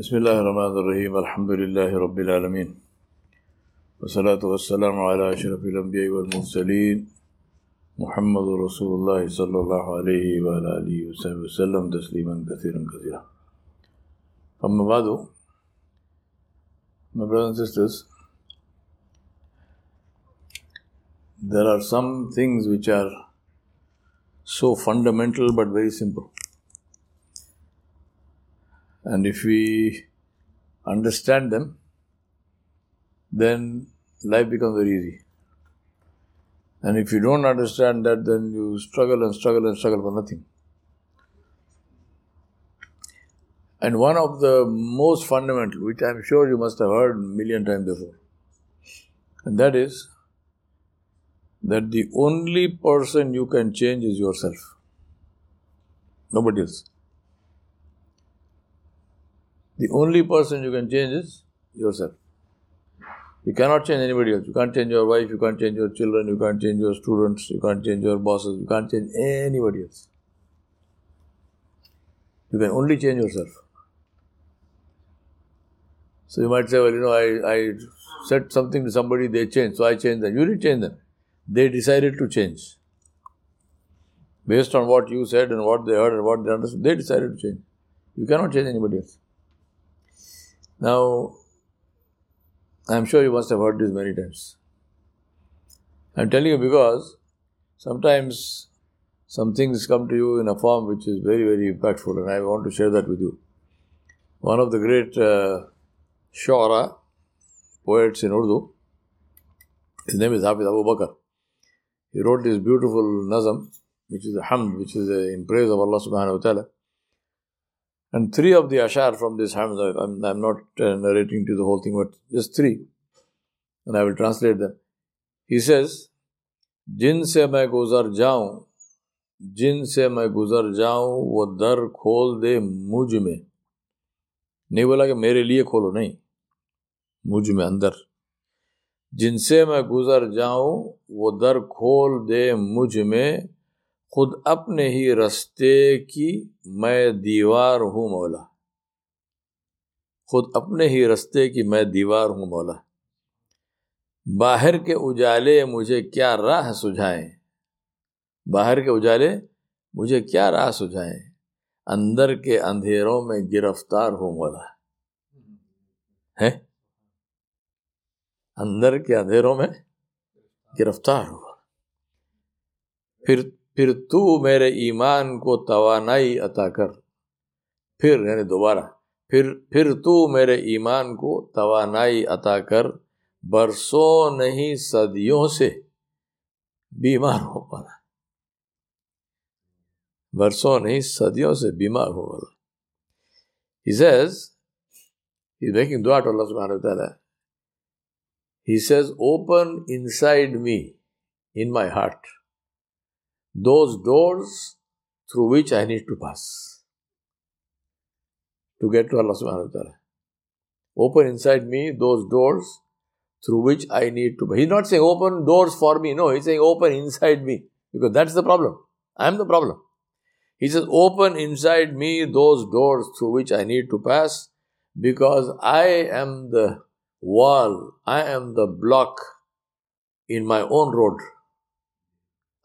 Bismillahirrahmanirrahim. Alhamdulillahi Rabbil Alameen. Wassalatu wassalamu ala ashrafil anbiya wal mursaleen. Muhammadur Rasulullah sallallahu alayhi wa alihi wa sallam tasliman kathiran kathira. Amma ba'du. My brothers and sisters, there are some things which are so fundamental but very simple. And if we understand them, then life becomes very easy. And if you don't understand that, then you struggle for nothing. And one of the most fundamental, which I'm sure you must have heard a million times before, and that is that the only person you can change is yourself. Nobody else. The only person you can change is yourself. You cannot change anybody else. You can't change your wife, you can't change your children, you can't change your students, you can't change your bosses, you can't change anybody else. You can only change yourself. So you might say, well, I said something to somebody, they changed, so I changed them. You didn't change them. They decided to change. Based on what you said and what they heard and what they understood, they decided to change. You cannot change anybody else. Now, I'm sure you must have heard this many times. I'm telling you because sometimes some things come to you in a form which is very, very impactful, and I want to share that with you. One of the great shu'ara, poets in Urdu, his name is Hafiz Abu Bakr. He wrote this beautiful nazam, which is a hamd, which is in praise of Allah subhanahu wa ta'ala. And three of the ashar from this hamd, I'm not narrating to the whole thing, but just three. And I will translate them. He says, Jin se main guzar jaun, wo dar khol de mujh mein. Nahi bola ke mere liye kholo, nahi. Mujh mein, andar. Jin se main guzar jaun, wo dar khol de mujh mein. खुद अपने ही रास्ते की मैं दीवार हूँ मौला, खुद अपने ही रास्ते की मैं दीवार हूँ मौला, बाहर के उजाले मुझे क्या राह सुझाएं, बाहर के उजाले मुझे क्या राह सुझाएं, अंदर के अंधेरों में गिरफ्तार हूँ मौला, है अंदर के अंधेरों में गिरफ्तार हुआ, फिर तू मेरे ईमान को तवानाई अता कर, फिर यानी दोबारा फिर तू मेरे ईमान को तवानाई अता कर, बरसों नहीं सदियों से बीमार हो पड़ा, बरसों नहीं सदियों से बीमार हो पड़ा. He says, he's making dua to Allah subhanahu wa ta'ala. He says, open inside me, in my heart, those doors through which I need to pass to get to Allah subhanahu wa ta'ala. Open inside me those doors through which I need to pass. He's not saying open doors for me. No, he's saying open inside me. Because that's the problem. I'm the problem. He says open inside me those doors through which I need to pass, because I am the wall. I am the block in my own road.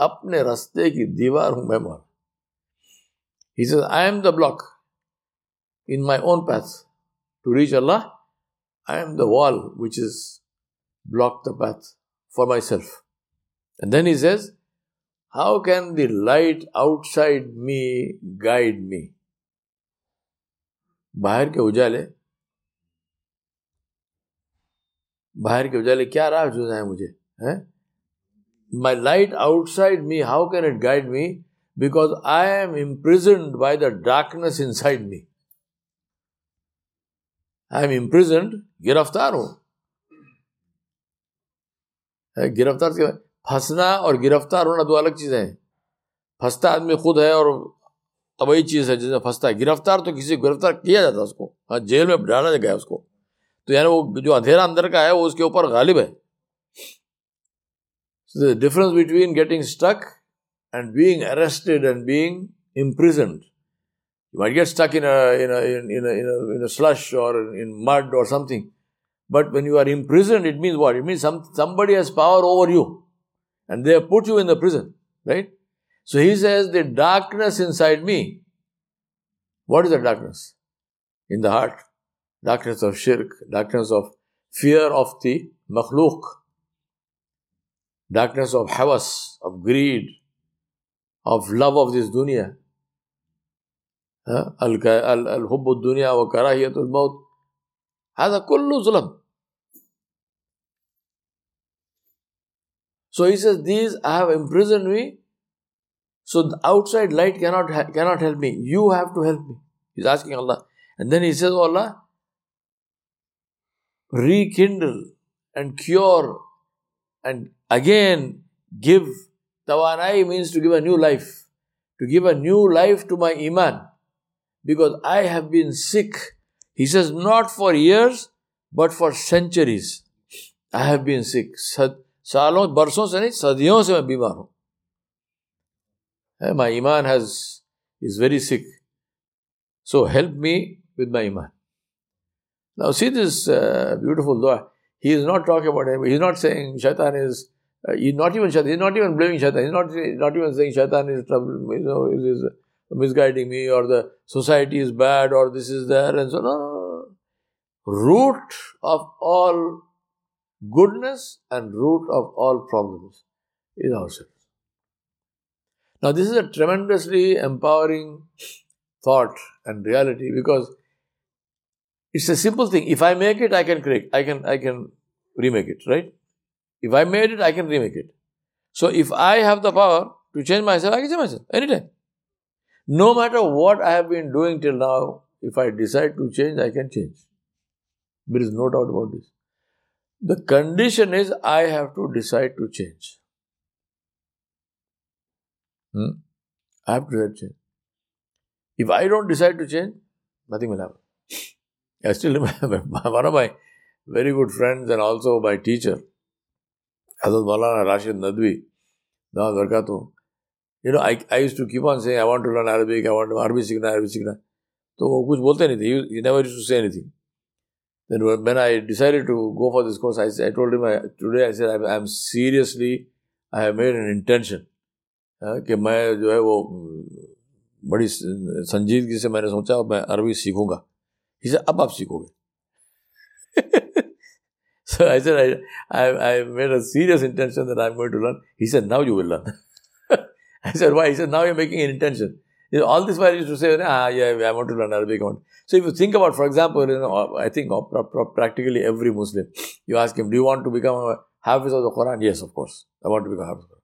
अपने रास्ते की दीवार हूं मैं मौला. He says, I am the block in my own path to reach Allah. I am the wall which is blocked the path for myself. And then he says, how can the light outside me guide me? बाहर के उजाले क्या राह जुझाए मुझे, हैं? My light outside me, how can it guide me? Because I am imprisoned by the darkness inside me. I am imprisoned. गिरफ्तार हूं. गिरफ्तार क्या है? फंसना और गिरफ्तार होना दो अलग चीजें हैं. फंसता आदमी खुद है और तबाही चीज है जिसमें फंसता है. गिरफ्तार तो किसी को गिरफ्तार किया जाता है, उसको जेल में डाला गया उसको, तो यानी वो जो अंधेरा अंदर का है वो उसके ऊपर गालिब है. The difference between getting stuck and being arrested and being imprisoned. You might get stuck in a slush or in mud or something. But when you are imprisoned, it means what? It means somebody has power over you. And they have put you in the prison. Right? So he says, the darkness inside me. What is the darkness? In the heart. Darkness of shirk. Darkness of fear of the makhluk. Darkness of hawas, of greed, of love of this dunya. الحب الدنيا وكراهية الموت هذا كله ظلم. So he says, these have imprisoned me, so the outside light cannot help me. You have to help me. He's asking Allah. And then he says, oh Allah, rekindle and cure and again give. Tawanai means to give a new life. To give a new life to my iman. Because I have been sick. He says, not for years, but for centuries. I have been sick. Saalon, barson se nahi, sadiyon se main bimar hoon. My iman is very sick. So help me with my iman. Now see this beautiful dua. He is not talking about him. He is not saying shaitan is. He is not even blaming shaitan. He is not even saying shaitan is trouble. Is misguiding me, or the society is bad, or this is there, and so on. No. Root of all goodness and root of all problems is ourselves. Now, this is a tremendously empowering thought and reality, because it's a simple thing. If I make it, I can create. I can remake it, right? If I made it, I can remake it. So, if I have the power to change myself, I can change myself anytime. No matter what I have been doing till now, if I decide to change, I can change. There is no doubt about this. The condition is I have to decide to change. I have to decide to change. If I don't decide to change, nothing will happen. I still remember one of my very good friends and also my teacher, Hazrat Maulana Rashid Nadwi, Dawud Barakatuh. You know, I used to keep on saying, I want to learn Arabic, I want to Arabic. So, he never used to say anything. Then when I decided to go for this course, I told him, I have made an intention. कि मैं जो है वो बड़ी संजीदगी से मैंने सोचा मैं अरबी सीखूंगा. He said, अब आप सीखोगे. So, I said, I made a serious intention that I am going to learn. He said, now you will learn. I said, why? He said, now you're making an intention. You know, all this while I used to say, I want to learn Arabic. So if you think about, for example, you know, I think practically every Muslim, you ask him, do you want to become a Hafiz of the Quran? Yes, of course. I want to become a Hafiz of the Quran.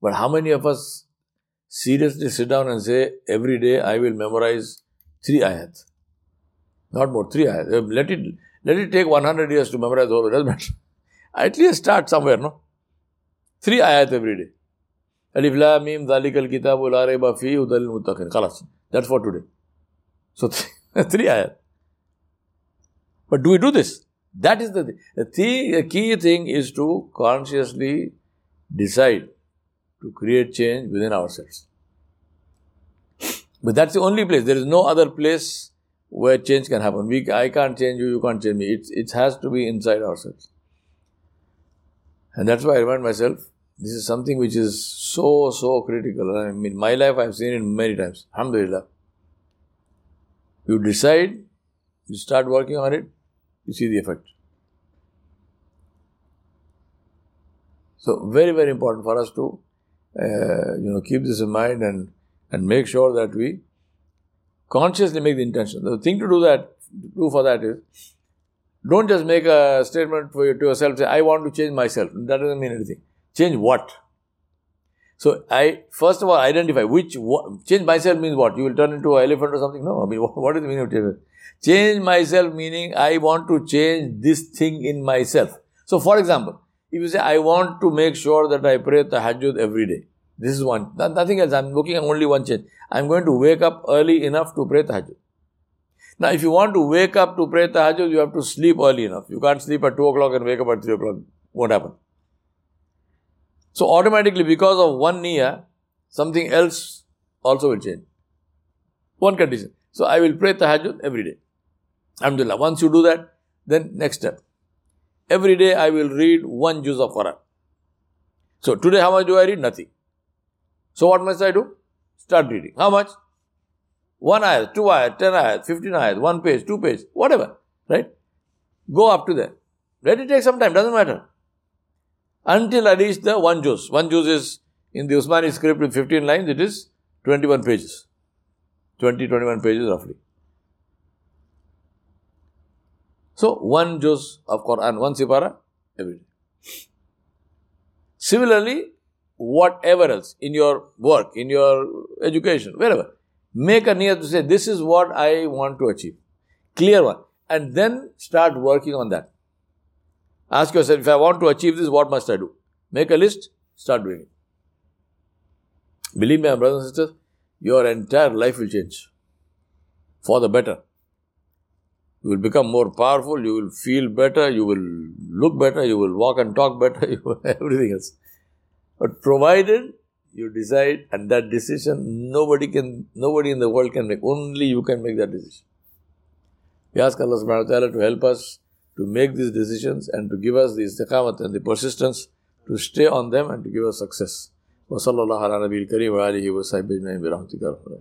But how many of us seriously sit down and say, every day I will memorize 3 ayat? Not more, 3 ayat. Let it take 100 years to memorize the whole. It doesn't matter. At least start somewhere, no? 3 ayat every day. Alif Lam Mim Zalikal Kitabu La Rayba Fihi Hudal Lil Muttaqin. Khalas. That's for today. So 3 ayat. But do we do this? That is the thing. The key thing is to consciously decide to create change within ourselves. But that's the only place. There is no other place where change can happen. I can't change you, you can't change me. It has to be inside ourselves. And that's why I remind myself, this is something which is so, so critical. I mean, in my life, I've seen it many times. Alhamdulillah. You decide, you start working on it, you see the effect. So, very, very important for us to, keep this in mind and make sure that we consciously make the intention. The thing to do for that is, don't just make a statement to yourself, say, I want to change myself. That doesn't mean anything. Change what? So, first of all, identify change myself means what? You will turn into an elephant or something? No, I mean, what is the meaning of change? Change myself meaning, I want to change this thing in myself. So, for example, if you say, I want to make sure that I pray tahajjud every day. This is one. Nothing else. I'm looking at only one change. I'm going to wake up early enough to pray tahajjud. Now, if you want to wake up to pray tahajjud, you have to sleep early enough. You can't sleep at 2 o'clock and wake up at 3 o'clock. Won't happen. So, automatically, because of one niyyah, something else also will change. One condition. So I will pray tahajjud every day. Alhamdulillah. Once you do that, then next step. Every day I will read one juz of Quran. So today how much do I read? Nothing. So what must I do? Start reading. How much? 1 ayat, 2 ayat, 10 ayat, 15 ayat, 1 page, 2 page, whatever. Right? Go up to there. Let it take some time, doesn't matter. Until I reach the one juz. One juz is, in the Usmani script with 15 lines, it is 21 pages. 20-21 pages roughly. So, one juz of Quran, one sipara, every day. Similarly, whatever else, in your work, in your education, wherever, make a niyat to say, this is what I want to achieve. Clear one. And then start working on that. Ask yourself, if I want to achieve this, what must I do? Make a list, start doing it. Believe me, my brothers and sisters, your entire life will change for the better. You will become more powerful, you will feel better, you will look better, you will walk and talk better, you will everything else. But provided you decide, and that decision, nobody in the world can make. Only you can make that decision. We ask Allah subhanahu wa ta'ala to help us to make these decisions and to give us the istiqamat and the persistence to stay on them and to give us success. Wa sallallahu ala nabiyil karim wa alihi wa sahbihi ajma'in bi rahmatika.